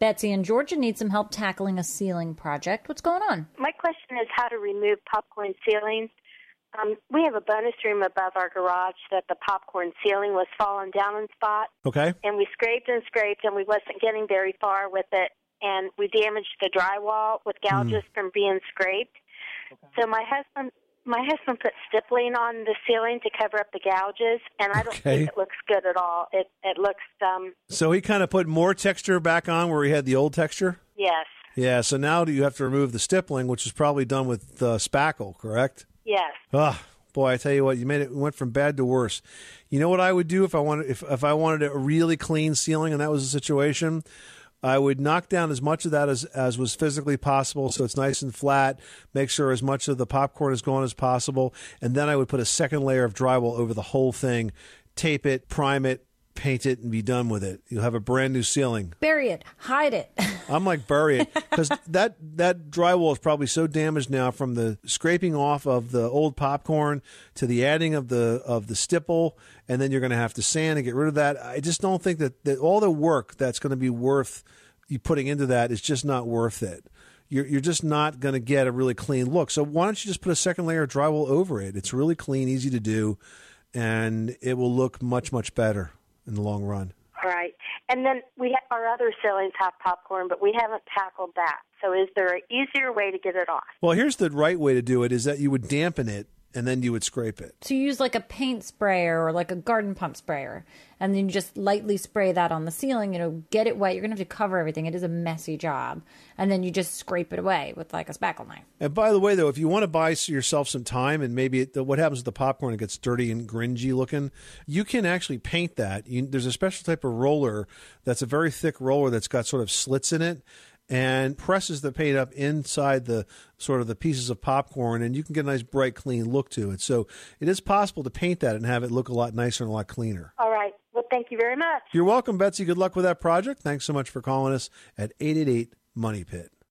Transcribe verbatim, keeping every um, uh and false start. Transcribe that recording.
Betsy in Georgia needs some help tackling a ceiling project. What's going on? My question is how to remove popcorn ceilings. Um, we have a bonus room above our garage that the popcorn ceiling was falling down in spots. Okay. And we scraped and scraped, and we wasn't getting very far with it. And we damaged the drywall with gouges mm. from being scraped. Okay. So my husband my husband put stippling on the ceiling to cover up the gouges, and I don't okay. think it looks good at all. It it looks um. So he kind of put more texture back on where he had the old texture? Yes. Yeah, so now you have to remove the stippling, which is probably done with uh, spackle, correct? Yes. Oh, boy, I tell you what, you made it, it went from bad to worse. You know what I would do if I wanted if, if I wanted a really clean ceiling and that was the situation? I would knock down as much of that as, as was physically possible so it's nice and flat, make sure as much of the popcorn is gone as possible, and then I would put a second layer of drywall over the whole thing, tape it, prime it, paint it, and be done with it. You'll have a brand new ceiling. Bury it. Hide it. I'm like, bury it. Because that, that drywall is probably so damaged now from the scraping off of the old popcorn to the adding of the of the stipple, and then you're going to have to sand and get rid of that. I just don't think that, that all the work that's going to be worth you putting into that is just not worth it. You're, you're just not going to get a really clean look. So why don't you just put a second layer of drywall over it? It's really clean, easy to do, and it will look much, much better in the long run. All right. And then we ha- our other ceilings have popcorn, but we haven't tackled that. So is there an easier way to get it off? Well, here's the right way to do it is that you would dampen it and then you would scrape it. So you use like a paint sprayer or like a garden pump sprayer, and then you just lightly spray that on the ceiling, you know, get it wet. You're going to have to cover everything. It is a messy job. And then you just scrape it away with like a spackle knife. And by the way, though, if you want to buy yourself some time and maybe it, what happens with the popcorn, it gets dirty and grungy looking, you can actually paint that. You, there's a special type of roller that's a very thick roller that's got sort of slits in it, and presses the paint up inside the sort of the pieces of popcorn, and you can get a nice, bright, clean look to it. So it is possible to paint that and have it look a lot nicer and a lot cleaner. All right. Well, thank you very much. You're welcome, Betsy. Good luck with that project. Thanks so much for calling us at eight eight eight Money Pit.